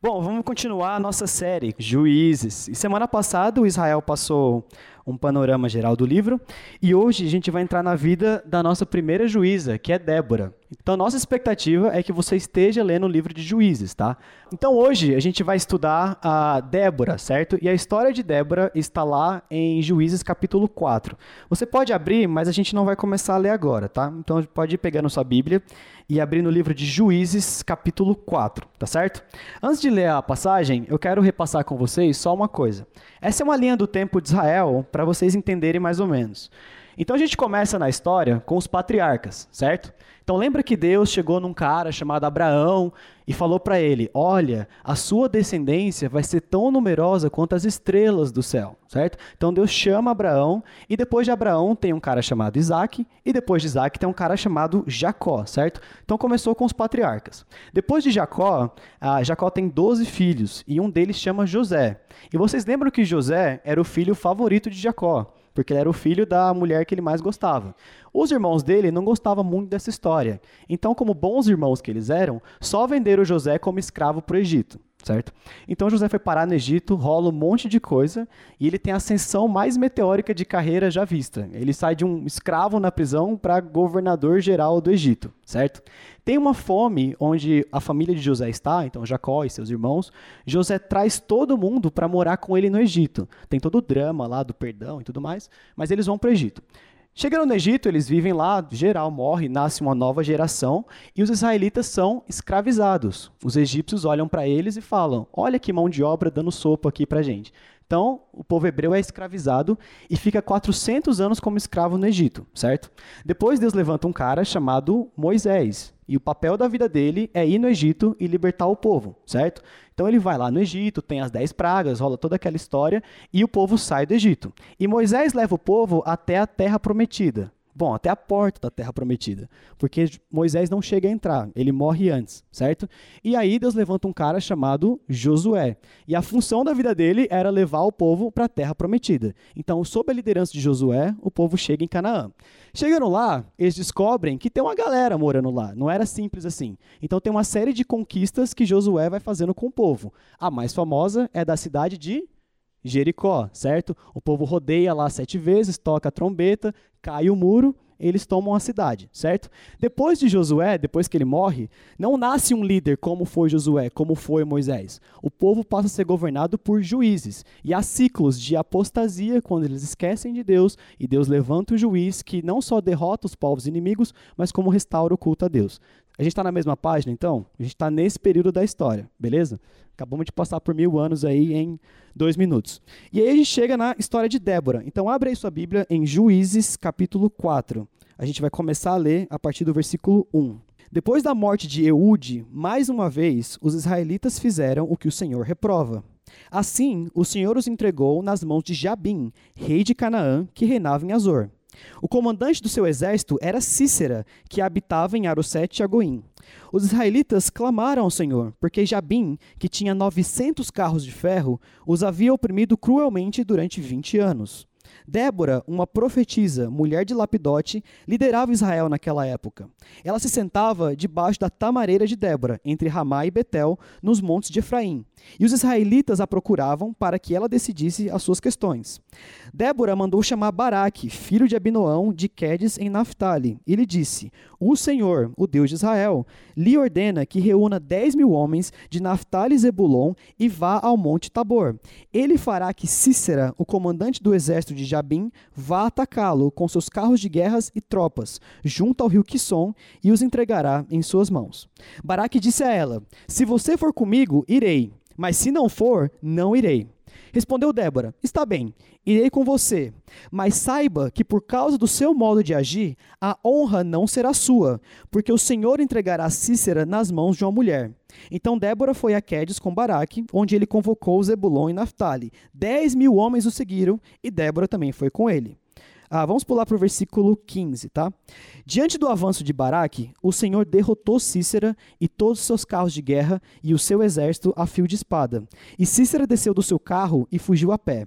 Bom, vamos continuar a nossa série, Juízes. E semana passada o Israel passou um panorama geral do livro, e hoje a gente vai entrar na vida da nossa primeira juíza, que é Débora. Então a nossa expectativa é que você esteja lendo o livro de Juízes, tá? Então hoje a gente vai estudar a Débora, certo? E a história de Débora está lá em Juízes capítulo 4. Você pode abrir, mas a gente não vai começar a ler agora, tá? Então pode ir pegando sua Bíblia e abrir no livro de Juízes capítulo 4, tá certo? Antes de ler a passagem, eu quero repassar com vocês só uma coisa. Essa é uma linha do tempo de Israel, para vocês entenderem mais ou menos. Então a gente começa na história com os patriarcas, certo? Então lembra que Deus chegou num cara chamado Abraão e falou para ele, olha, a sua descendência vai ser tão numerosa quanto as estrelas do céu, certo? Então Deus chama Abraão e depois de Abraão tem um cara chamado Isaac e depois de Isaac tem um cara chamado Jacó, certo? Então começou com os patriarcas. Depois de Jacó, Jacó tem 12 filhos e um deles chama José. E vocês lembram que José era o filho favorito de Jacó, porque ele era o filho da mulher que ele mais gostava. Os irmãos dele não gostavam muito dessa história. Então, como bons irmãos que eles eram, só venderam José como escravo para o Egito, certo? Então, José foi parar no Egito, rola um monte de coisa, e ele tem a ascensão mais meteórica de carreira já vista. Ele sai de um escravo na prisão para governador geral do Egito, certo? Tem uma fome onde a família de José está, então Jacó e seus irmãos. José traz todo mundo para morar com ele no Egito. Tem todo o drama lá do perdão e tudo mais, mas eles vão para o Egito. Chegando no Egito, eles vivem lá, geral morre, nasce uma nova geração e os israelitas são escravizados. Os egípcios olham para eles e falam, olha que mão de obra dando sopa aqui para gente. Então, o povo hebreu é escravizado e fica 400 anos como escravo no Egito, certo? Depois Deus levanta um cara chamado Moisés, e o papel da vida dele é ir no Egito e libertar o povo, certo? Então ele vai lá no Egito, tem as 10 pragas, rola toda aquela história, e o povo sai do Egito. E Moisés leva o povo até a Terra Prometida. Bom, até a porta da Terra Prometida, porque Moisés não chega a entrar, ele morre antes, certo? E aí Deus levanta um cara chamado Josué, e a função da vida dele era levar o povo para a Terra Prometida. Então, sob a liderança de Josué, o povo chega em Canaã. Chegando lá, eles descobrem que tem uma galera morando lá, não era simples assim. Então tem uma série de conquistas que Josué vai fazendo com o povo. A mais famosa é da cidade de Jericó, certo? O povo rodeia lá 7 vezes, toca a trombeta, cai o muro, eles tomam a cidade, certo? Depois de Josué, depois que ele morre, não nasce um líder como foi Josué, como foi Moisés. O povo passa a ser governado por juízes. E há ciclos de apostasia, quando eles esquecem de Deus, e Deus levanta o juiz que não só derrota os povos inimigos, mas como restaura o culto a Deus. A gente está na mesma página, então? A gente está nesse período da história, beleza? Acabamos de passar por 1000 anos aí em 2 minutos. E aí a gente chega na história de Débora. Então abre aí sua Bíblia em Juízes capítulo 4. A gente vai começar a ler a partir do versículo 1. Depois da morte de Eude, mais uma vez, os israelitas fizeram o que o Senhor reprova. Assim, o Senhor os entregou nas mãos de Jabim, rei de Canaã, que reinava em Azor. O comandante do seu exército era Sísera, que habitava em Arosete-Hagoim. Os israelitas clamaram ao Senhor, porque Jabim, que tinha 900 carros de ferro, os havia oprimido cruelmente durante 20 anos. Débora, uma profetisa, mulher de Lapidote, liderava Israel naquela época. Ela se sentava debaixo da tamareira de Débora, entre Ramá e Betel, nos montes de Efraim. E os israelitas a procuravam para que ela decidisse as suas questões. Débora mandou chamar Baraque, filho de Abinoão, de Quedes, em Naftali, e lhe disse, o Senhor, o Deus de Israel, lhe ordena que reúna 10.000 homens de Naftali e Zebulon e vá ao monte Tabor. Ele fará que Sísera, o comandante do exército de Jabim, vá atacá-lo com seus carros de guerras e tropas, junto ao rio Quisom, e os entregará em suas mãos. Baraque disse a ela, se você for comigo, irei. Mas se não for, não irei. Respondeu Débora, está bem, irei com você, mas saiba que por causa do seu modo de agir, a honra não será sua, porque o Senhor entregará Sísera nas mãos de uma mulher. Então Débora foi a Quedes com Baraque, onde ele convocou Zebulon e Naftali. 10.000 homens o seguiram e Débora também foi com ele. Vamos pular para o versículo 15, tá? Diante do avanço de Baraque, o Senhor derrotou Sísera e todos os seus carros de guerra e o seu exército a fio de espada. E Sísera desceu do seu carro e fugiu a pé.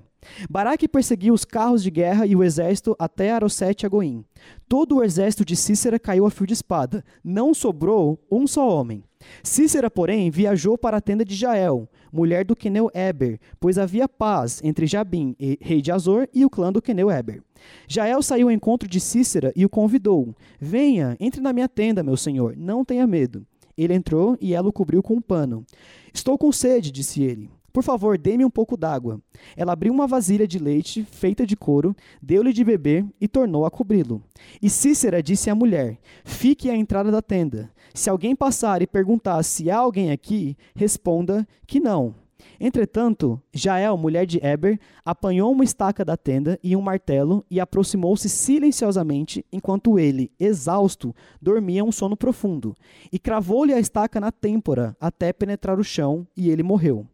Baraque perseguiu os carros de guerra e o exército até Arosete-Hagoim. Todo o exército de Sísera caiu a fio de espada. Não sobrou um só homem. Sísera, porém, viajou para a tenda de Jael, mulher do queneu Eber, pois havia paz entre Jabim, rei de Azor, e o clã do queneu Eber. Jael saiu ao encontro de Sísera e o convidou. Venha, entre na minha tenda, meu senhor, não tenha medo. Ele entrou e ela o cobriu com um pano. Estou com sede, disse ele. Por favor, dê-me um pouco d'água. Ela abriu uma vasilha de leite, feita de couro, deu-lhe de beber e tornou a cobri-lo. E Sísera disse à mulher, fique à entrada da tenda. Se alguém passar e perguntar se há alguém aqui, responda que não. Entretanto, Jael, mulher de Eber, apanhou uma estaca da tenda e um martelo e aproximou-se silenciosamente enquanto ele, exausto, dormia um sono profundo. E cravou-lhe a estaca na têmpora até penetrar o chão e ele morreu.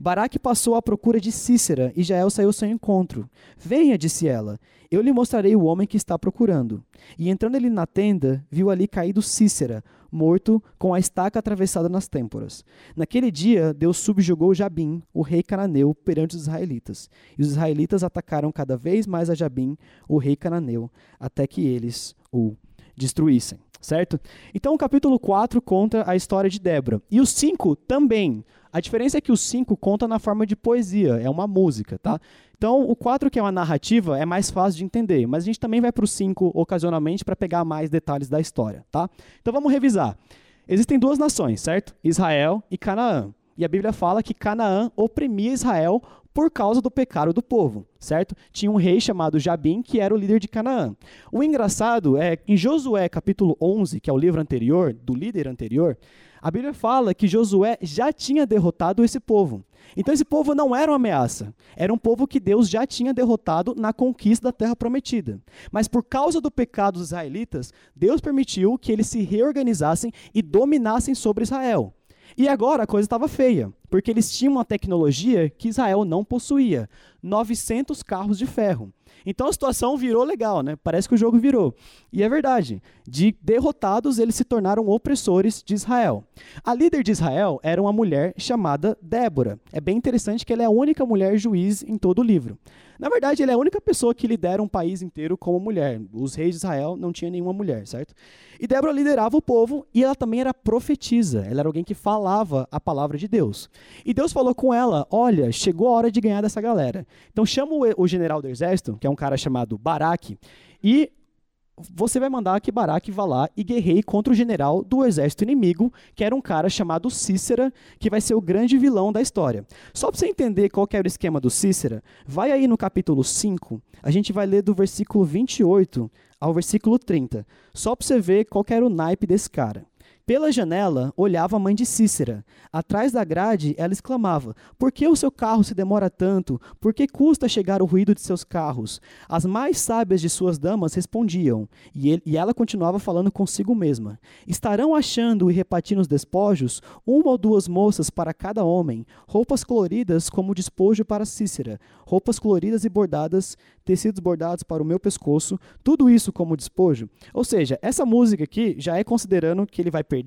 Baraque passou à procura de Sísera e Jael saiu ao seu encontro. Venha, disse ela, eu lhe mostrarei o homem que está procurando. E entrando ele na tenda, viu ali caído Sísera, morto, com a estaca atravessada nas têmporas. Naquele dia, Deus subjugou Jabim, o rei cananeu, perante os israelitas. E os israelitas atacaram cada vez mais a Jabim, o rei cananeu, até que eles o destruíssem. Certo? Então o capítulo 4 conta a história de Débora. E o 5 também. A diferença é que o 5 conta na forma de poesia, é uma música, tá? Então o 4, que é uma narrativa, é mais fácil de entender, mas a gente também vai para o 5 ocasionalmente para pegar mais detalhes da história, tá? Então vamos revisar. Existem duas nações, certo? Israel e Canaã. E a Bíblia fala que Canaã oprimia Israel por causa do pecado do povo, certo? Tinha um rei chamado Jabim, que era o líder de Canaã. O engraçado é que em Josué, capítulo 11, que é o livro anterior, do líder anterior, a Bíblia fala que Josué já tinha derrotado esse povo. Então esse povo não era uma ameaça, era um povo que Deus já tinha derrotado na conquista da Terra Prometida. Mas por causa do pecado dos israelitas, Deus permitiu que eles se reorganizassem e dominassem sobre Israel. E agora a coisa estava feia, porque eles tinham uma tecnologia que Israel não possuía, 900 carros de ferro. Então a situação virou legal, né? Parece que o jogo virou. E é verdade, de derrotados eles se tornaram opressores de Israel. A líder de Israel era uma mulher chamada Débora. É bem interessante que ela é a única mulher juiz em todo o livro. Na verdade, ela é a única pessoa que lidera um país inteiro como mulher. Os reis de Israel não tinham nenhuma mulher, certo? E Débora liderava o povo e ela também era profetisa. Ela era alguém que falava a palavra de Deus. E Deus falou com ela, olha, chegou a hora de ganhar dessa galera. Então chama o general do exército, que é um cara chamado Baraque, e você vai mandar que Baraque vá lá e guerreie contra o general do exército inimigo, que era um cara chamado Sísera, que vai ser o grande vilão da história. Só para você entender qual que era o esquema do Sísera, vai aí no capítulo 5, a gente vai ler do versículo 28 ao versículo 30, só para você ver qual que era o naipe desse cara. Pela janela, olhava a mãe de Sísera. Atrás da grade, ela exclamava, por que o seu carro se demora tanto? Por que custa chegar o ruído de seus carros? As mais sábias de suas damas respondiam, e ela continuava falando consigo mesma. Estarão achando e repartindo os despojos, uma ou duas moças para cada homem, roupas coloridas como despojo para Sísera, roupas coloridas e bordadas, tecidos bordados para o meu pescoço, tudo isso como despojo. Ou seja, essa música aqui já é considerando que ele vai perder,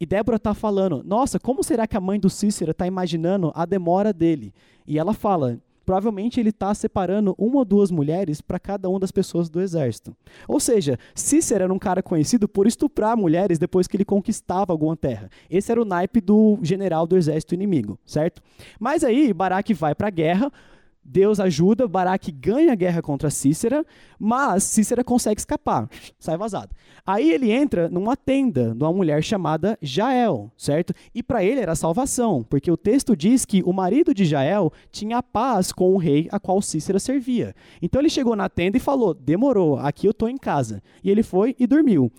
e Débora está falando, nossa, como será que a mãe do Sísera está imaginando a demora dele? E ela fala, provavelmente ele está separando uma ou duas mulheres para cada uma das pessoas do exército. Ou seja, Sísera era um cara conhecido por estuprar mulheres depois que ele conquistava alguma terra. Esse era o naipe do general do exército inimigo, certo? Mas aí Baraque vai para a guerra, Deus ajuda, Baraque ganha a guerra contra Sísera, mas Sísera consegue escapar, sai vazado. Aí ele entra numa tenda de uma mulher chamada Jael, certo? E para ele era salvação, porque o texto diz que o marido de Jael tinha paz com o rei a qual Sísera servia. Então ele chegou na tenda e falou, demorou, aqui eu estou em casa. E ele foi e dormiu.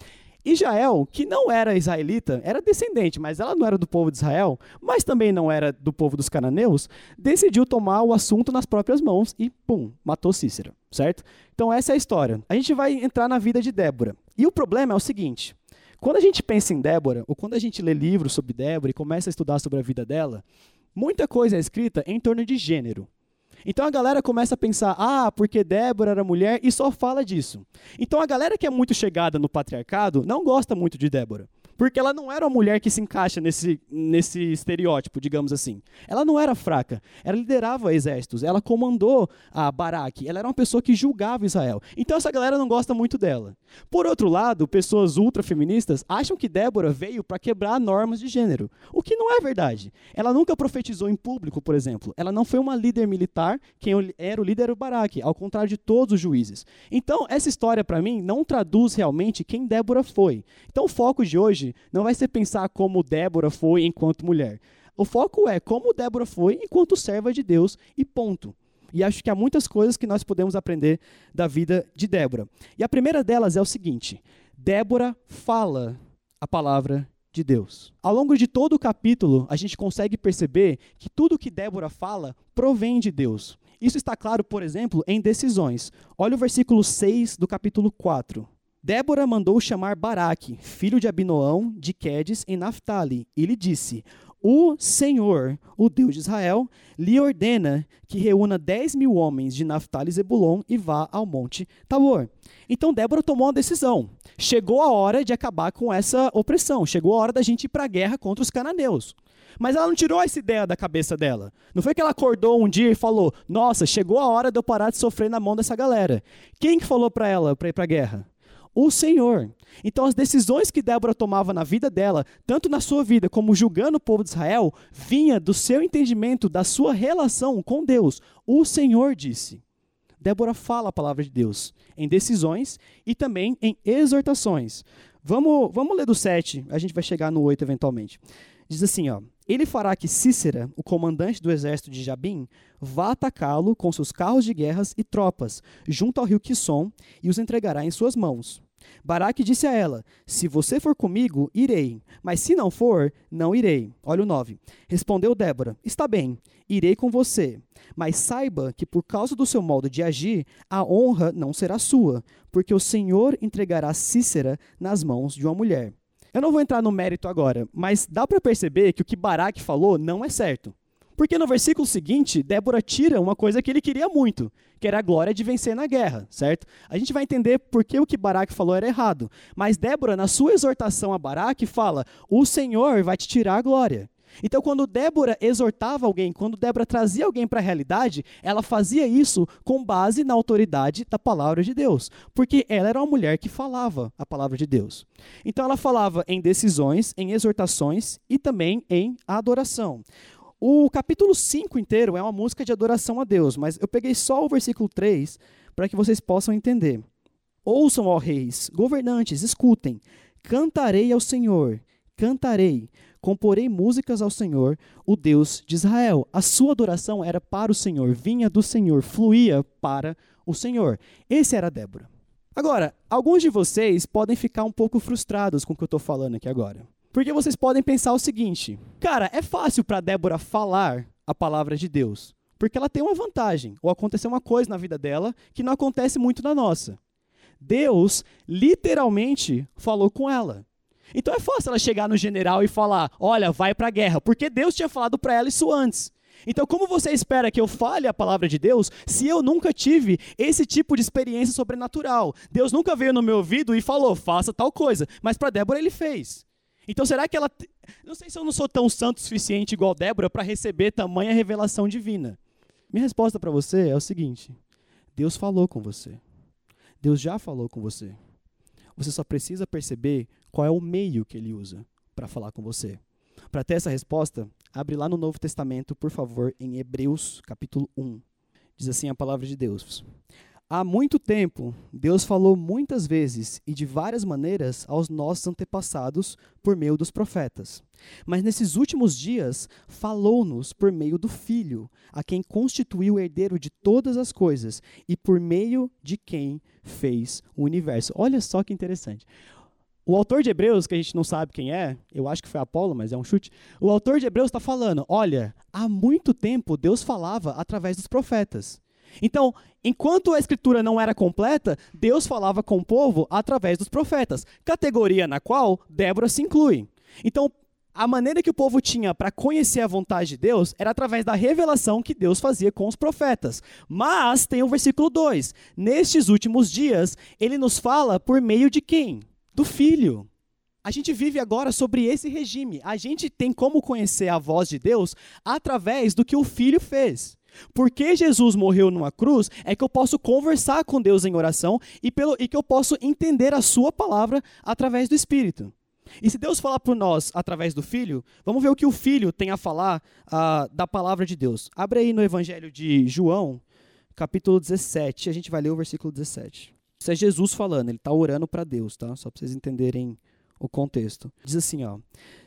E Jael, que não era israelita, era descendente, mas ela não era do povo de Israel, mas também não era do povo dos cananeus, decidiu tomar o assunto nas próprias mãos e, pum, matou Sísera, certo? Então essa é a história. A gente vai entrar na vida de Débora. E o problema é o seguinte, quando a gente pensa em Débora, ou quando a gente lê livros sobre Débora e começa a estudar sobre a vida dela, muita coisa é escrita em torno de gênero. Então a galera começa a pensar, porque Débora era mulher e só fala disso. Então a galera que é muito chegada no patriarcado não gosta muito de Débora. porque ela não era uma mulher que se encaixa nesse estereótipo, digamos assim. Ela não era fraca, ela liderava exércitos, ela comandou a Baraque, ela era uma pessoa que julgava Israel. Então essa galera não gosta muito dela. Por outro lado, pessoas ultrafeministas acham que Débora veio para quebrar normas de gênero, o que não é verdade. Ela nunca profetizou em público, por exemplo. Ela não foi uma líder militar, quem era o líder era o Baraque, ao contrário de todos os juízes. Então essa história, para mim, não traduz realmente quem Débora foi. Então o foco de hoje não vai ser pensar como Débora foi enquanto mulher. O foco é como Débora foi enquanto serva de Deus e ponto. E acho que há muitas coisas que nós podemos aprender da vida de Débora. E a primeira delas é o seguinte: Débora fala a palavra de Deus. Ao longo de todo o capítulo, a gente consegue perceber que tudo que Débora fala provém de Deus. Isso está claro, por exemplo, em decisões. Olha o versículo 6 do capítulo 4. Débora mandou chamar Baraque, filho de Abinoão, de Quedes, em Naftali, e lhe disse: o Senhor, o Deus de Israel, lhe ordena que reúna 10.000 homens de Naftali e Zebulon e vá ao monte Tabor. Então Débora tomou uma decisão. Chegou a hora de acabar com essa opressão. Chegou a hora da gente ir para a guerra contra os cananeus. Mas ela não tirou essa ideia da cabeça dela. Não foi que ela acordou um dia e falou: nossa, chegou a hora de eu parar de sofrer na mão dessa galera. Quem que falou para ela para ir para a guerra? O Senhor. Então as decisões que Débora tomava na vida dela, tanto na sua vida como julgando o povo de Israel, vinha do seu entendimento, da sua relação com Deus. O Senhor disse. Débora fala a palavra de Deus em decisões e também em exortações. Vamos ler do 7, a gente vai chegar no 8 eventualmente. Diz assim, ó: ele fará que Sísera, o comandante do exército de Jabim, vá atacá-lo com seus carros de guerras e tropas, junto ao rio Quisom, e os entregará em suas mãos. Baraque disse a ela: se você for comigo, irei, mas se não for, não irei. Olha o 9. Respondeu Débora: está bem, irei com você, mas saiba que por causa do seu modo de agir, a honra não será sua, porque o Senhor entregará Sísera nas mãos de uma mulher. Eu não vou entrar no mérito agora, mas dá para perceber que o que Baraque falou não é certo. Porque no versículo seguinte, Débora tira uma coisa que ele queria muito, que era a glória de vencer na guerra, certo? A gente vai entender por que o que Baraque falou era errado. Mas Débora, na sua exortação a Baraque, fala: o Senhor vai te tirar a glória. Então, quando Débora exortava alguém, quando Débora trazia alguém para a realidade, ela fazia isso com base na autoridade da palavra de Deus. Porque ela era uma mulher que falava a palavra de Deus. Então, ela falava em decisões, em exortações e também em adoração. O capítulo 5 inteiro é uma música de adoração a Deus, mas eu peguei só o versículo 3 para que vocês possam entender. Ouçam, ó reis, governantes, escutem. Cantarei ao Senhor, cantarei, comporei músicas ao Senhor, o Deus de Israel. A sua adoração era para o Senhor, vinha do Senhor, fluía para o Senhor. Esse era Débora. Agora, alguns de vocês podem ficar um pouco frustrados com o que eu estou falando aqui agora. Porque vocês podem pensar o seguinte: cara, é fácil para Débora falar a palavra de Deus, porque ela tem uma vantagem, ou aconteceu uma coisa na vida dela que não acontece muito na nossa. Deus literalmente falou com ela. Então é fácil ela chegar no general e falar: olha, vai para a guerra, porque Deus tinha falado para ela isso antes. Então como você espera que eu fale a palavra de Deus se eu nunca tive esse tipo de experiência sobrenatural? Deus nunca veio no meu ouvido e falou: faça tal coisa, mas para Débora ele fez. Então será que ela... Não sei se eu não sou tão santo o suficiente igual Débora para receber tamanha revelação divina. Minha resposta para você é o seguinte: Deus falou com você. Deus já falou com você. Você só precisa perceber qual é o meio que ele usa para falar com você. Para ter essa resposta, abre lá no Novo Testamento, por favor, em Hebreus capítulo 1. Diz assim a palavra de Deus: há muito tempo, Deus falou muitas vezes e de várias maneiras aos nossos antepassados por meio dos profetas. Mas nesses últimos dias, falou-nos por meio do Filho, a quem constituiu herdeiro de todas as coisas e por meio de quem fez o universo. Olha só que interessante. O autor de Hebreus, que a gente não sabe quem é, eu acho que foi Apolo, mas é um chute. O autor de Hebreus está falando: olha, há muito tempo Deus falava através dos profetas. Então, enquanto a escritura não era completa, Deus falava com o povo através dos profetas, categoria na qual Débora se inclui. Então, a maneira que o povo tinha para conhecer a vontade de Deus era através da revelação que Deus fazia com os profetas. Mas tem o versículo 2. Nestes últimos dias, ele nos fala por meio de quem? Do Filho. A gente vive agora sobre esse regime. A gente tem como conhecer a voz de Deus através do que o Filho fez. Porque Jesus morreu numa cruz, é que eu posso conversar com Deus em oração e que eu posso entender a sua palavra através do Espírito. E se Deus falar por nós através do Filho, vamos ver o que o Filho tem a falar da palavra de Deus. Abre aí no Evangelho de João, capítulo 17, a gente vai ler o versículo 17. Isso é Jesus falando, ele está orando para Deus, tá? Só para vocês entenderem o contexto. Diz assim, ó: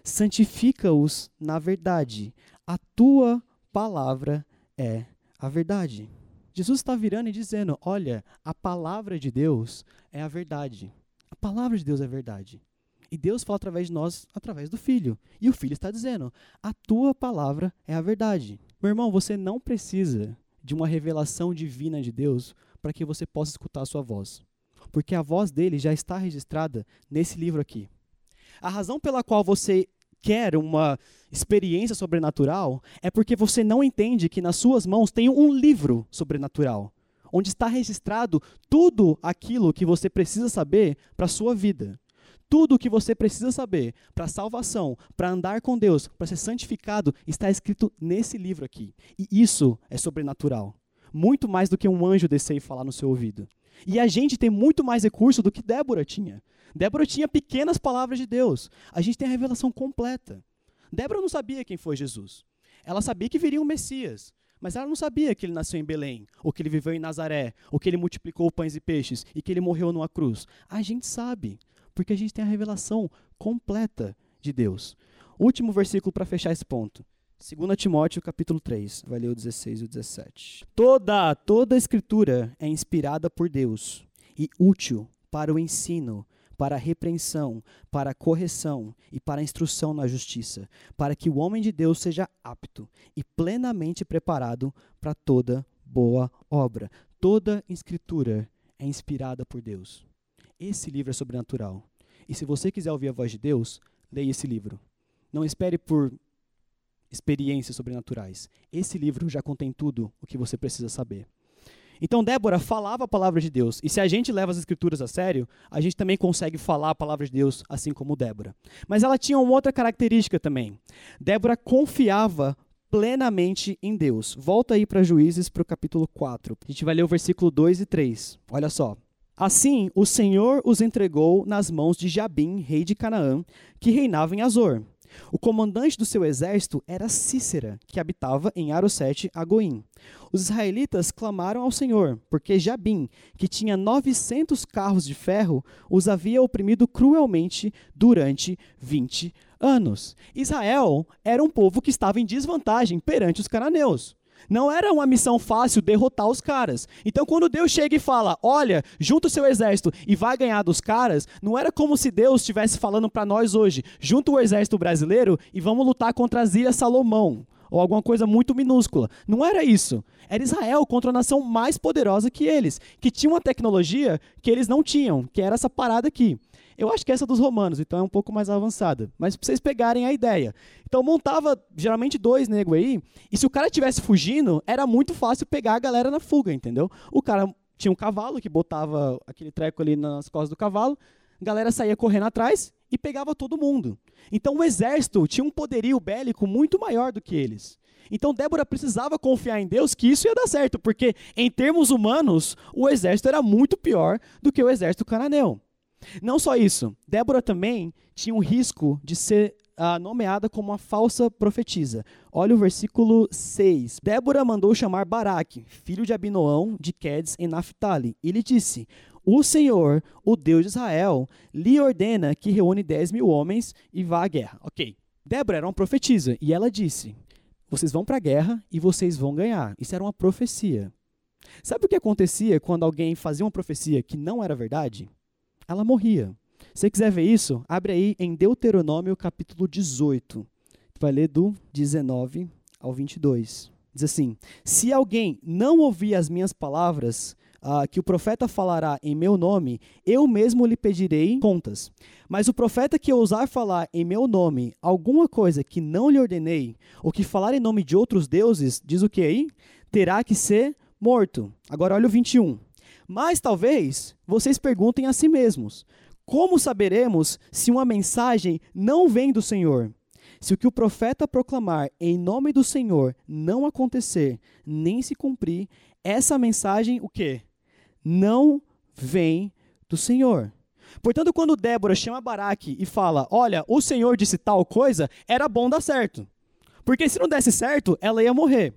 santifica-os na verdade, a tua palavra é a verdade. Jesus está virando e dizendo, olha, a palavra de Deus é a verdade. A palavra de Deus é a verdade. E Deus fala através de nós, através do Filho. E o Filho está dizendo, a tua palavra é a verdade. Meu irmão, você não precisa de uma revelação divina de Deus para que você possa escutar a sua voz. Porque a voz dele já está registrada nesse livro aqui. A razão pela qual você quer uma experiência sobrenatural é porque você não entende que nas suas mãos tem um livro sobrenatural, onde está registrado tudo aquilo que você precisa saber para a sua vida. Tudo o que você precisa saber para salvação, para andar com Deus, para ser santificado, está escrito nesse livro aqui. E isso é sobrenatural. Muito mais do que um anjo descer e falar no seu ouvido. E a gente tem muito mais recurso do que Débora tinha. Débora tinha pequenas palavras de Deus. A gente tem a revelação completa. Débora não sabia quem foi Jesus. Ela sabia que viria um Messias. Mas ela não sabia que ele nasceu em Belém, ou que ele viveu em Nazaré, ou que ele multiplicou pães e peixes, e que ele morreu numa cruz. A gente sabe. Porque a gente tem a revelação completa de Deus. Último versículo para fechar esse ponto. 2 Timóteo, capítulo 3, vai ler o 16 e o 17. Toda a escritura é inspirada por Deus e útil para o ensino, para a repreensão, para a correção e para a instrução na justiça, para que o homem de Deus seja apto e plenamente preparado para toda boa obra. Toda escritura é inspirada por Deus. Esse livro é sobrenatural. E se você quiser ouvir a voz de Deus, leia esse livro. Não espere por experiências sobrenaturais. Esse livro já contém tudo o que você precisa saber. Então, Débora falava a palavra de Deus. E se a gente leva as escrituras a sério, a gente também consegue falar a palavra de Deus, assim como Débora. Mas ela tinha uma outra característica também. Débora confiava plenamente em Deus. Volta aí para Juízes, para o capítulo 4. A gente vai ler o versículo 2 e 3. Olha só. Assim, o Senhor os entregou nas mãos de Jabim, rei de Canaã, que reinava em Azor. O comandante do seu exército era Sísera, que habitava em Arosete-Hagoim. Os israelitas clamaram ao Senhor, porque Jabim, que tinha 900 carros de ferro, os havia oprimido cruelmente durante 20 anos. Israel era um povo que estava em desvantagem perante os cananeus. Não era uma missão fácil derrotar os caras. Então, quando Deus chega e fala, olha, junta o seu exército e vai ganhar dos caras, não era como se Deus estivesse falando para nós hoje, junta o exército brasileiro e vamos lutar contra as Ilhas Salomão, ou alguma coisa muito minúscula. Não era isso. Era Israel contra a nação mais poderosa que eles, que tinha uma tecnologia que eles não tinham, que era essa parada aqui. Eu acho que essa dos romanos, então é um pouco mais avançada. Mas pra vocês pegarem a ideia. Então montava, geralmente, 2 nego aí. E se o cara estivesse fugindo, era muito fácil pegar a galera na fuga, entendeu? O cara tinha um cavalo que botava aquele treco ali nas costas do cavalo. A galera saía correndo atrás e pegava todo mundo. Então o exército tinha um poderio bélico muito maior do que eles. Então Débora precisava confiar em Deus que isso ia dar certo. Porque em termos humanos, o exército era muito pior do que o exército cananeu. Não só isso, Débora também tinha um risco de ser nomeada como uma falsa profetisa. Olha o versículo 6. Débora mandou chamar Baraque, filho de Abinoão, de Quedes, em Naftali. E lhe disse, o Senhor, o Deus de Israel, lhe ordena que reúne 10.000 homens e vá à guerra. Ok, Débora era uma profetisa e ela disse, vocês vão para a guerra e vocês vão ganhar. Isso era uma profecia. Sabe o que acontecia quando alguém fazia uma profecia que não era verdade? Ela morria. Se você quiser ver isso, abre aí em Deuteronômio, capítulo 18. Vai ler do 19 ao 22. Diz assim, se alguém não ouvir as minhas palavras, que o profeta falará em meu nome, eu mesmo lhe pedirei contas. Mas o profeta que ousar falar em meu nome alguma coisa que não lhe ordenei, ou que falar em nome de outros deuses, diz o que aí? Terá que ser morto. Agora olha o 21. Mas talvez vocês perguntem a si mesmos, Como saberemos se uma mensagem não vem do Senhor? Se o que o profeta proclamar em nome do Senhor não acontecer, nem se cumprir, essa mensagem, o quê? Não vem do Senhor. Portanto, quando Débora chama Baraque e fala, olha, o Senhor disse tal coisa, era bom dar certo. Porque se não desse certo, ela ia morrer.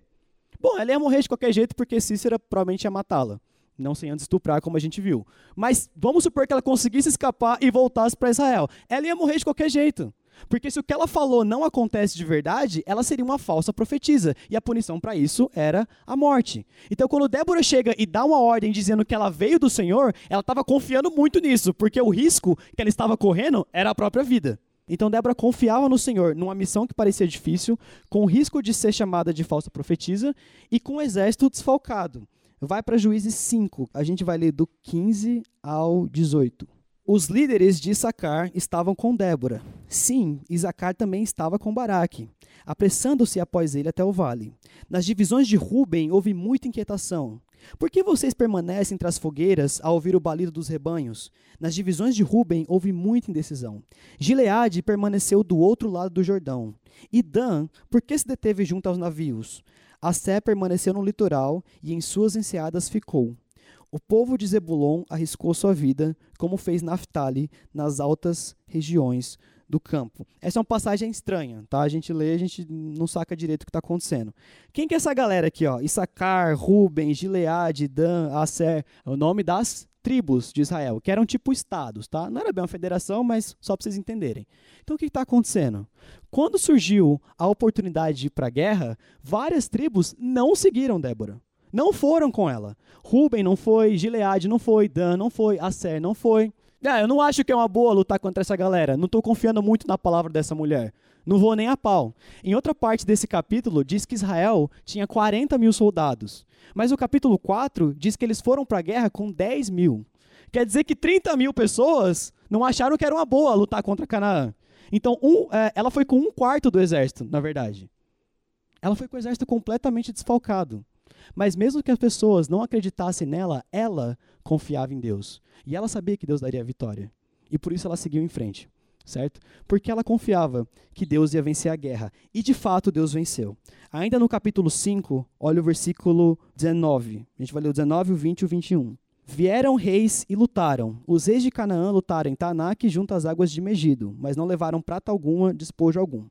Bom, ela ia morrer de qualquer jeito, porque Sísera provavelmente ia matá-la. Não sem antes estuprar, como a gente viu. Mas vamos supor que ela conseguisse escapar e voltasse para Israel. Ela ia morrer de qualquer jeito. Porque se o que ela falou não acontece de verdade, ela seria uma falsa profetisa. E a punição para isso era a morte. Então, quando Débora chega e dá uma ordem dizendo que ela veio do Senhor, ela estava confiando muito nisso, porque o risco que ela estava correndo era a própria vida. Então, Débora confiava no Senhor numa missão que parecia difícil, com o risco de ser chamada de falsa profetisa e com o exército desfalcado. Vai para Juízes 5, a gente vai ler do 15 ao 18. Os líderes de Issacar estavam com Débora. Sim, Issacar também estava com Baraque, apressando-se após ele até o vale. Nas divisões de Rubem houve muita inquietação. Por que vocês permanecem entre as fogueiras a ouvir o balido dos rebanhos? Nas divisões de Rubem houve muita indecisão. Gileade permaneceu do outro lado do Jordão. E Dan, por que se deteve junto aos navios? Aser permaneceu no litoral e em suas enseadas ficou. O povo de Zebulon arriscou sua vida, como fez Naftali, nas altas regiões do campo. Essa é uma passagem estranha, tá? A gente lê, a gente não saca direito o que está acontecendo. Quem que é essa galera aqui, ó? Issacar, Rubem, Gileade, Dan, Aser, é o nome das tribos de Israel, que eram tipo estados, tá? Não era bem uma federação, mas só para vocês entenderem. Então, o que está acontecendo? Quando surgiu a oportunidade de ir para a guerra, várias tribos não seguiram Débora. Não foram com ela. Rubem não foi, Gileade não foi, Dan não foi, Aser não foi. Eu não acho que é uma boa lutar contra essa galera. Não estou confiando muito na palavra dessa mulher. Não vou nem a pau. Em outra parte desse capítulo, diz que Israel tinha 40 mil soldados. Mas o capítulo 4 diz que eles foram para a guerra com 10 mil. Quer dizer que 30 mil pessoas não acharam que era uma boa lutar contra Canaã. Então, ela foi com um quarto do exército, na verdade. Ela foi com o exército completamente desfalcado. Mas mesmo que as pessoas não acreditassem nela, ela confiava em Deus. E ela sabia que Deus daria a vitória. E por isso ela seguiu em frente, certo? Porque ela confiava que Deus ia vencer a guerra. E de fato Deus venceu. Ainda no capítulo 5, olha o versículo 19. A gente vai ler o 19, o 20 e o 21. Vieram reis e lutaram. Os reis de Canaã lutaram em Taanaque junto às águas de Megido, mas não levaram prata alguma, despojo algum.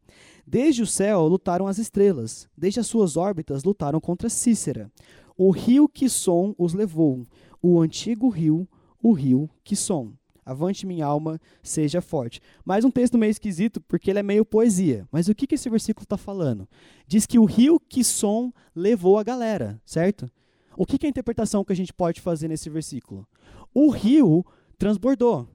Desde o céu lutaram as estrelas, desde as suas órbitas lutaram contra Sísera. O rio Quisom os levou, o antigo rio, o rio Quisom. Avante minha alma, seja forte. Mais um texto meio esquisito, porque ele é meio poesia. Mas o que esse versículo está falando? Diz que o rio Quisom levou a galera, certo? O que é a interpretação que a gente pode fazer nesse versículo? O rio transbordou.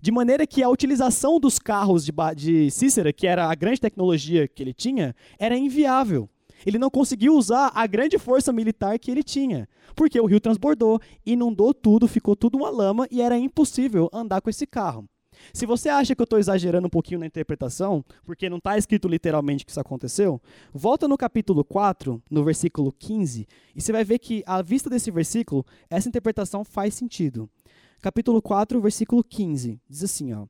De maneira que a utilização dos carros de Sísera, que era a grande tecnologia que ele tinha, era inviável. Ele não conseguiu usar a grande força militar que ele tinha. Porque o rio transbordou, inundou tudo, ficou tudo uma lama e era impossível andar com esse carro. Se você acha que eu estou exagerando um pouquinho na interpretação, porque não está escrito literalmente que isso aconteceu, volta no capítulo 4, no versículo 15, e você vai ver que, à vista desse versículo, essa interpretação faz sentido. Capítulo 4, versículo 15, diz assim, ó,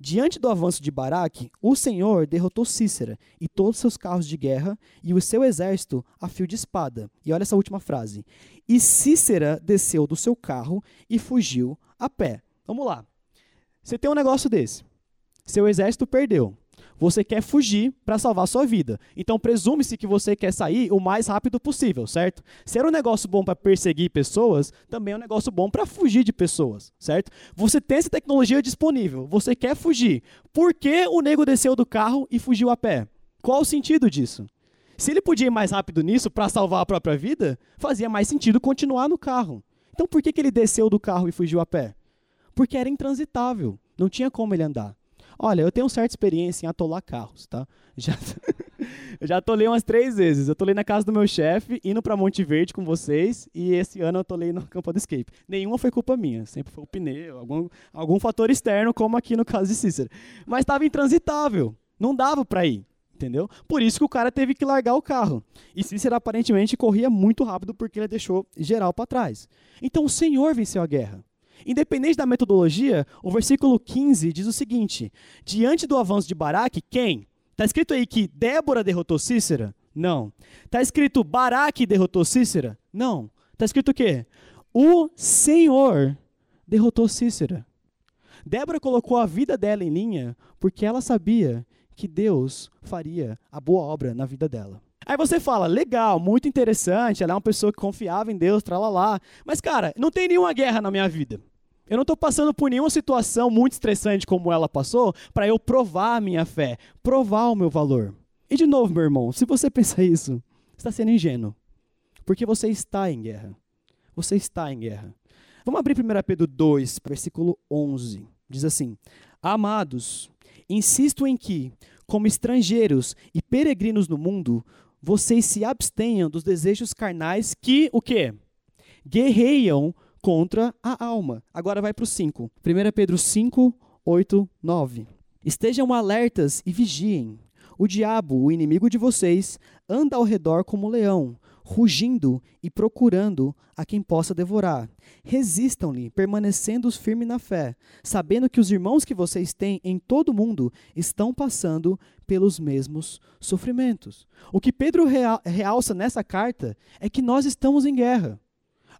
diante do avanço de Baraque, o Senhor derrotou Sísera e todos seus carros de guerra e o seu exército a fio de espada. E olha essa última frase. E Sísera desceu do seu carro e fugiu a pé. Vamos lá. Você tem um negócio desse, seu exército perdeu, você quer fugir para salvar sua vida, então presume-se que você quer sair o mais rápido possível, certo? Se era um negócio bom para perseguir pessoas, também é um negócio bom para fugir de pessoas, certo? Você tem essa tecnologia disponível, você quer fugir, por que o nego desceu do carro e fugiu a pé? Qual o sentido disso? Se ele podia ir mais rápido nisso para salvar a própria vida, fazia mais sentido continuar no carro. Então por que ele desceu do carro e fugiu a pé? Porque era intransitável, não tinha como ele andar. Olha, eu tenho certa experiência em atolar carros, tá? Eu já atolei umas 3 vezes. Eu atolei na casa do meu chefe, indo pra Monte Verde com vocês, e esse ano eu atolei no Campo do Escape. Nenhuma foi culpa minha, sempre foi o pneu, algum fator externo, como aqui no caso de Sísera. Mas estava intransitável, não dava pra ir, entendeu? Por isso que o cara teve que largar o carro. E Sísera aparentemente corria muito rápido porque ele deixou geral pra trás. Então o Senhor venceu a guerra. Independente da metodologia, o versículo 15 diz o seguinte: diante do avanço de Baraque, quem? Está escrito aí que Débora derrotou Sísera? Não. Está escrito Baraque derrotou Sísera? Não. Está escrito o quê? O Senhor derrotou Sísera. Débora colocou a vida dela em linha porque ela sabia que Deus faria a boa obra na vida dela. Aí você fala, legal, muito interessante, ela é uma pessoa que confiava em Deus, tralalá. Mas cara, não tem nenhuma guerra na minha vida. Eu não estou passando por nenhuma situação muito estressante como ela passou para eu provar a minha fé, provar o meu valor. E de novo, meu irmão, se você pensa isso, você está sendo ingênuo. Porque você está em guerra. Você está em guerra. Vamos abrir 1 Pedro 2, versículo 11. Diz assim, amados, insisto em que, como estrangeiros e peregrinos no mundo, vocês se abstenham dos desejos carnais que, o quê? Guerreiam contra a alma. Agora vai para o 5. 1 Pedro 5, 8, 9. Estejam alertas e vigiem. O diabo, o inimigo de vocês, anda ao redor como um leão, rugindo e procurando a quem possa devorar. Resistam-lhe, permanecendo firmes na fé, sabendo que os irmãos que vocês têm em todo o mundo estão passando pelos mesmos sofrimentos. O que Pedro realça nessa carta é que nós estamos em guerra.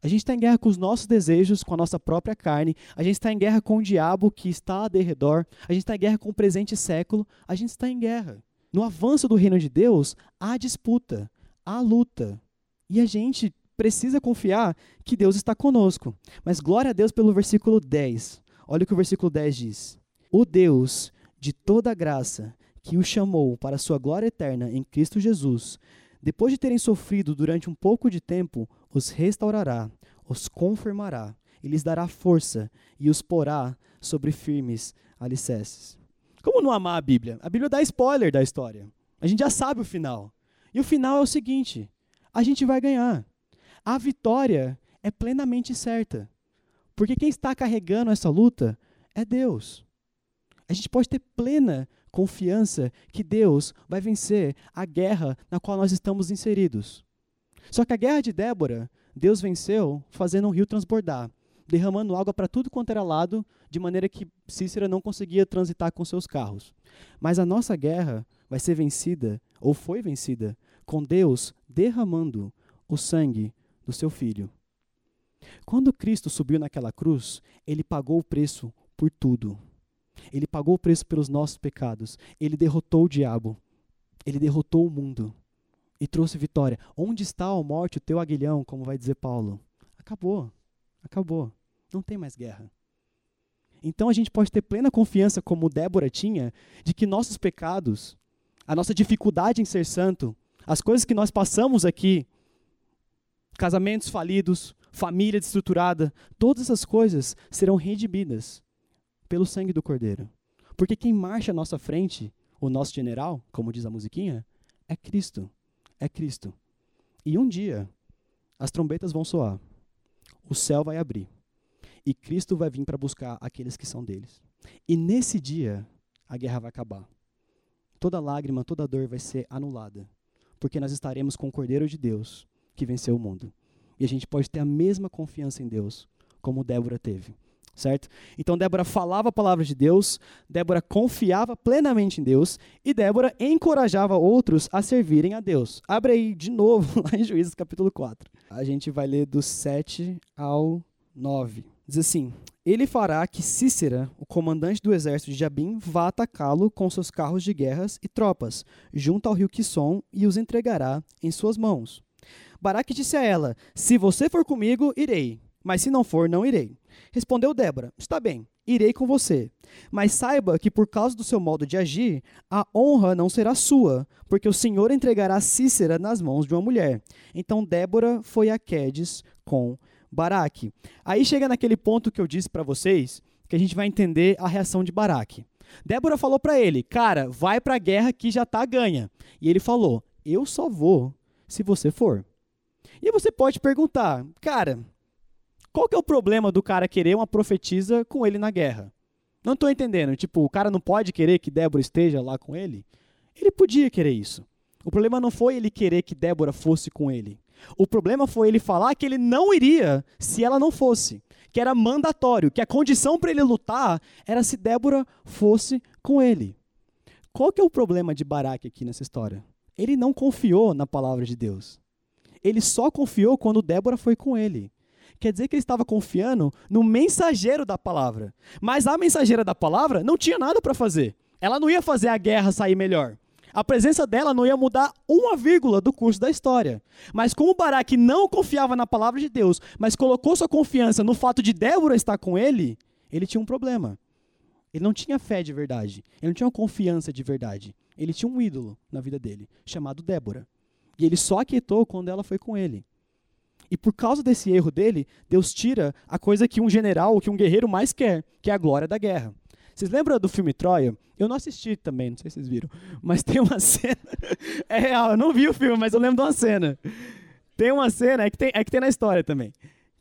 A gente está em guerra com os nossos desejos, com a nossa própria carne. A gente está em guerra com o diabo que está ao redor. A gente está em guerra com o presente século. A gente está em guerra. No avanço do reino de Deus, há disputa, há luta. E a gente precisa confiar que Deus está conosco. Mas glória a Deus pelo versículo 10. Olha o que o versículo 10 diz. O Deus de toda graça, que o chamou para a sua glória eterna em Cristo Jesus, depois de terem sofrido durante um pouco de tempo, os restaurará, os confirmará, e lhes dará força e os porá sobre firmes alicerces. Como não amar a Bíblia? A Bíblia dá spoiler da história. A gente já sabe o final. E o final é o seguinte: a gente vai ganhar. A vitória é plenamente certa. Porque quem está carregando essa luta é Deus. A gente pode ter plena confiança que Deus vai vencer a guerra na qual nós estamos inseridos. Só que a guerra de Débora, Deus venceu fazendo um rio transbordar, derramando água para tudo quanto era lado, de maneira que Sísera não conseguia transitar com seus carros. Mas a nossa guerra vai ser vencida, ou foi vencida, com Deus derramando o sangue do seu Filho. Quando Cristo subiu naquela cruz, ele pagou o preço por tudo. Ele pagou o preço pelos nossos pecados. Ele derrotou o diabo. Ele derrotou o mundo. E trouxe vitória. Onde está, ó morte, o teu aguilhão, como vai dizer Paulo? Acabou. Acabou. Não tem mais guerra. Então a gente pode ter plena confiança, como Débora tinha, de que nossos pecados, a nossa dificuldade em ser santo, as coisas que nós passamos aqui, casamentos falidos, família destruturada, todas essas coisas serão redimidas pelo sangue do Cordeiro. Porque quem marcha à nossa frente, o nosso general, como diz a musiquinha, é Cristo. É Cristo. E um dia, as trombetas vão soar. O céu vai abrir. E Cristo vai vir para buscar aqueles que são deles. E nesse dia, a guerra vai acabar. Toda lágrima, toda dor vai ser anulada. Porque nós estaremos com o Cordeiro de Deus, que venceu o mundo. E a gente pode ter a mesma confiança em Deus, como Débora teve. Certo? Então Débora falava a palavra de Deus, Débora confiava plenamente em Deus e Débora encorajava outros a servirem a Deus. Abre aí de novo lá em Juízes capítulo 4. A gente vai ler do 7 ao 9. Diz assim, ele fará que Sísera, o comandante do exército de Jabim, vá atacá-lo com seus carros de guerras e tropas, junto ao rio Quisom e os entregará em suas mãos. Baraque disse a ela, se você for comigo, irei. Mas se não for, não irei. Respondeu Débora, está bem, irei com você. Mas saiba que por causa do seu modo de agir, a honra não será sua, porque o Senhor entregará Sísera nas mãos de uma mulher. Então Débora foi a Quedes com Baraque. Aí chega naquele ponto que eu disse para vocês, que a gente vai entender a reação de Baraque. Débora falou para ele, cara, vai para a guerra que já tá ganha. E ele falou, eu só vou se você for. E você pode perguntar, cara, qual que é o problema do cara querer uma profetisa com ele na guerra? Não estou entendendo. Tipo, o cara não pode querer que Débora esteja lá com ele? Ele podia querer isso. O problema não foi ele querer que Débora fosse com ele. O problema foi ele falar que ele não iria se ela não fosse, que era mandatório, que a condição para ele lutar era se Débora fosse com ele. Qual que é o problema de Baraque aqui nessa história? Ele não confiou na palavra de Deus. Ele só confiou quando Débora foi com ele. Quer dizer que ele estava confiando no mensageiro da palavra. Mas a mensageira da palavra não tinha nada para fazer. Ela não ia fazer a guerra sair melhor. A presença dela não ia mudar uma vírgula do curso da história. Mas como Baraque não confiava na palavra de Deus, mas colocou sua confiança no fato de Débora estar com ele, ele tinha um problema. Ele não tinha fé de verdade. Ele não tinha uma confiança de verdade. Ele tinha um ídolo na vida dele, chamado Débora. E ele só aquietou quando ela foi com ele. E por causa desse erro dele, Deus tira a coisa que um general, que um guerreiro mais quer, que é a glória da guerra. Vocês lembram do filme Troia? Eu não assisti também, não sei se vocês viram. Mas tem uma cena... É real, eu não vi o filme, mas eu lembro de uma cena. Tem uma cena, é que tem na história também.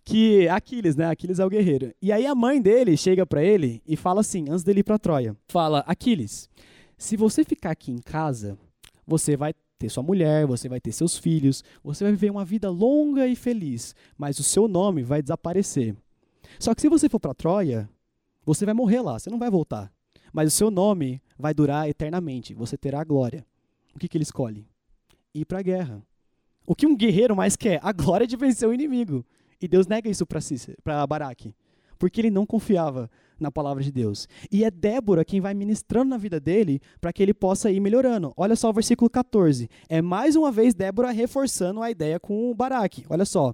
Que Aquiles, né? Aquiles é o guerreiro. E aí a mãe dele chega pra ele e fala assim, antes dele ir pra Troia. Fala, Aquiles, se você ficar aqui em casa, você vai ter sua mulher, você vai ter seus filhos, você vai viver uma vida longa e feliz, mas o seu nome vai desaparecer. Só que se você for para Troia, você vai morrer lá, você não vai voltar. Mas o seu nome vai durar eternamente, você terá a glória. O que ele escolhe? Ir para a guerra. O que um guerreiro mais quer? A glória de vencer o inimigo. E Deus nega isso para Baraque, porque ele não confiava na palavra de Deus. E é Débora quem vai ministrando na vida dele para que ele possa ir melhorando. Olha só o versículo 14. É mais uma vez Débora reforçando a ideia com o Baraque. Olha só.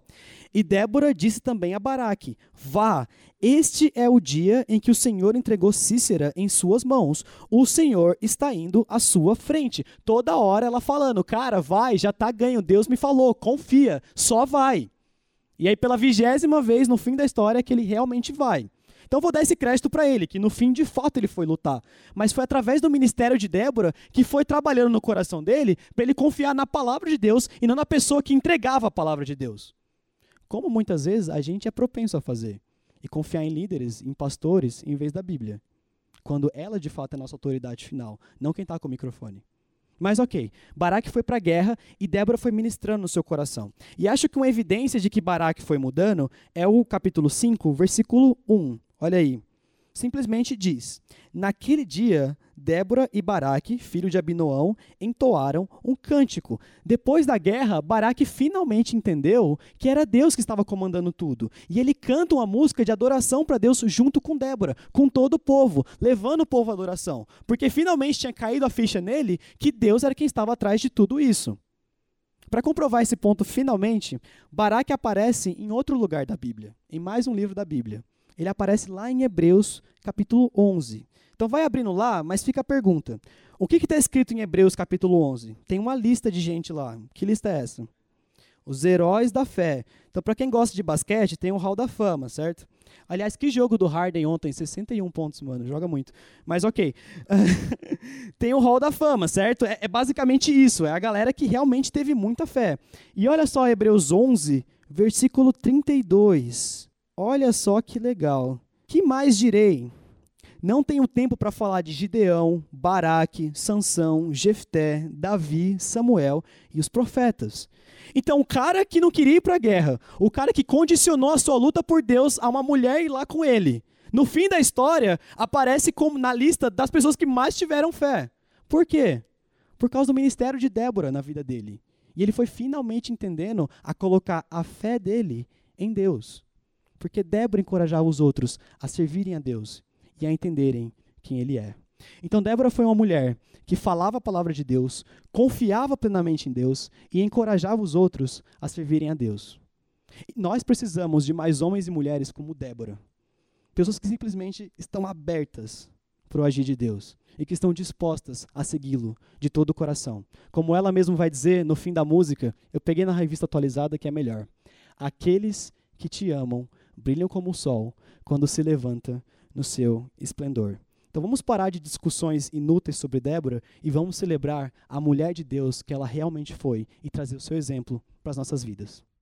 E Débora disse também a Baraque, vá, este é o dia em que o Senhor entregou Sísera em suas mãos. O Senhor está indo à sua frente. Toda hora ela falando, cara, vai, já tá ganho. Deus me falou, confia, só vai. E aí pela 20ª vez no fim da história é que ele realmente vai. Então vou dar esse crédito para ele, que no fim de fato ele foi lutar. Mas foi através do ministério de Débora que foi trabalhando no coração dele para ele confiar na palavra de Deus e não na pessoa que entregava a palavra de Deus. Como muitas vezes a gente é propenso a fazer e confiar em líderes, em pastores, em vez da Bíblia. Quando ela de fato é a nossa autoridade final, não quem está com o microfone. Mas ok, Baraque foi para a guerra e Débora foi ministrando no seu coração. E acho que uma evidência de que Baraque foi mudando é o capítulo 5, versículo 1. Olha aí, simplesmente diz, naquele dia, Débora e Baraque, filho de Abinoão, entoaram um cântico. Depois da guerra, Baraque finalmente entendeu que era Deus que estava comandando tudo. E ele canta uma música de adoração para Deus junto com Débora, com todo o povo, levando o povo à adoração. Porque finalmente tinha caído a ficha nele que Deus era quem estava atrás de tudo isso. Para comprovar esse ponto finalmente, Baraque aparece em outro lugar da Bíblia, em mais um livro da Bíblia. Ele aparece lá em Hebreus, capítulo 11. Então vai abrindo lá, mas fica a pergunta. O que está escrito em Hebreus, capítulo 11? Tem uma lista de gente lá. Que lista é essa? Os heróis da fé. Então, para quem gosta de basquete, tem o Hall da Fama, certo? Aliás, que jogo do Harden ontem? 61 pontos, mano. Joga muito. Mas ok. Tem o Hall da Fama, certo? É basicamente isso. É a galera que realmente teve muita fé. E olha só Hebreus 11, versículo 32. Olha só que legal. Que mais direi? Não tenho tempo para falar de Gideão, Baraque, Sansão, Jefté, Davi, Samuel e os profetas. Então o cara que não queria ir para a guerra, o cara que condicionou a sua luta por Deus a uma mulher ir lá com ele, no fim da história aparece como na lista das pessoas que mais tiveram fé. Por quê? Por causa do ministério de Débora na vida dele. E ele foi finalmente entendendo a colocar a fé dele em Deus. Porque Débora encorajava os outros a servirem a Deus e a entenderem quem ele é. Então Débora foi uma mulher que falava a palavra de Deus, confiava plenamente em Deus e encorajava os outros a servirem a Deus. E nós precisamos de mais homens e mulheres como Débora. Pessoas que simplesmente estão abertas para o agir de Deus e que estão dispostas a segui-lo de todo o coração. Como ela mesma vai dizer no fim da música, eu peguei na revista atualizada que é melhor. Aqueles que te amam brilham como o sol quando se levanta no seu esplendor. Então vamos parar de discussões inúteis sobre Débora e vamos celebrar a mulher de Deus que ela realmente foi e trazer o seu exemplo para as nossas vidas.